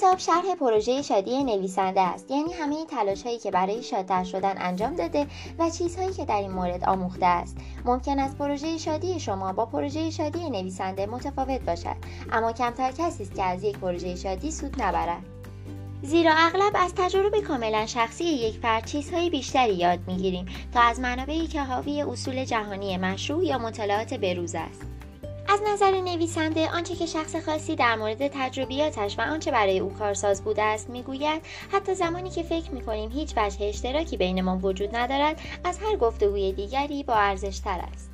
کتاب شرح پروژه شادی نویسنده است، یعنی همه تلاش هایی که برای شادتر شدن انجام داده و چیزهایی که در این مورد آموخته است. ممکن است پروژه شادی شما با پروژه شادی نویسنده متفاوت باشد، اما کمتر کسی است که از یک پروژه شادی سود نبرد، زیرا اغلب از تجربه کاملا شخصی یک فرد چیزهای بیشتری یاد می‌گیریم تا از منابعی که حاوی اصول جهانی مشروع یا مطالعات به‌روز است. از نظر نویسنده، آنچه که شخص خاصی در مورد تجربیاتش و آنچه برای او کارساز بوده است میگوید، حتی زمانی که فکر می‌کنیم هیچ وجه اشتراکی بین ما وجود ندارد، از هر گفتگوی دیگری با ارزش‌تر است.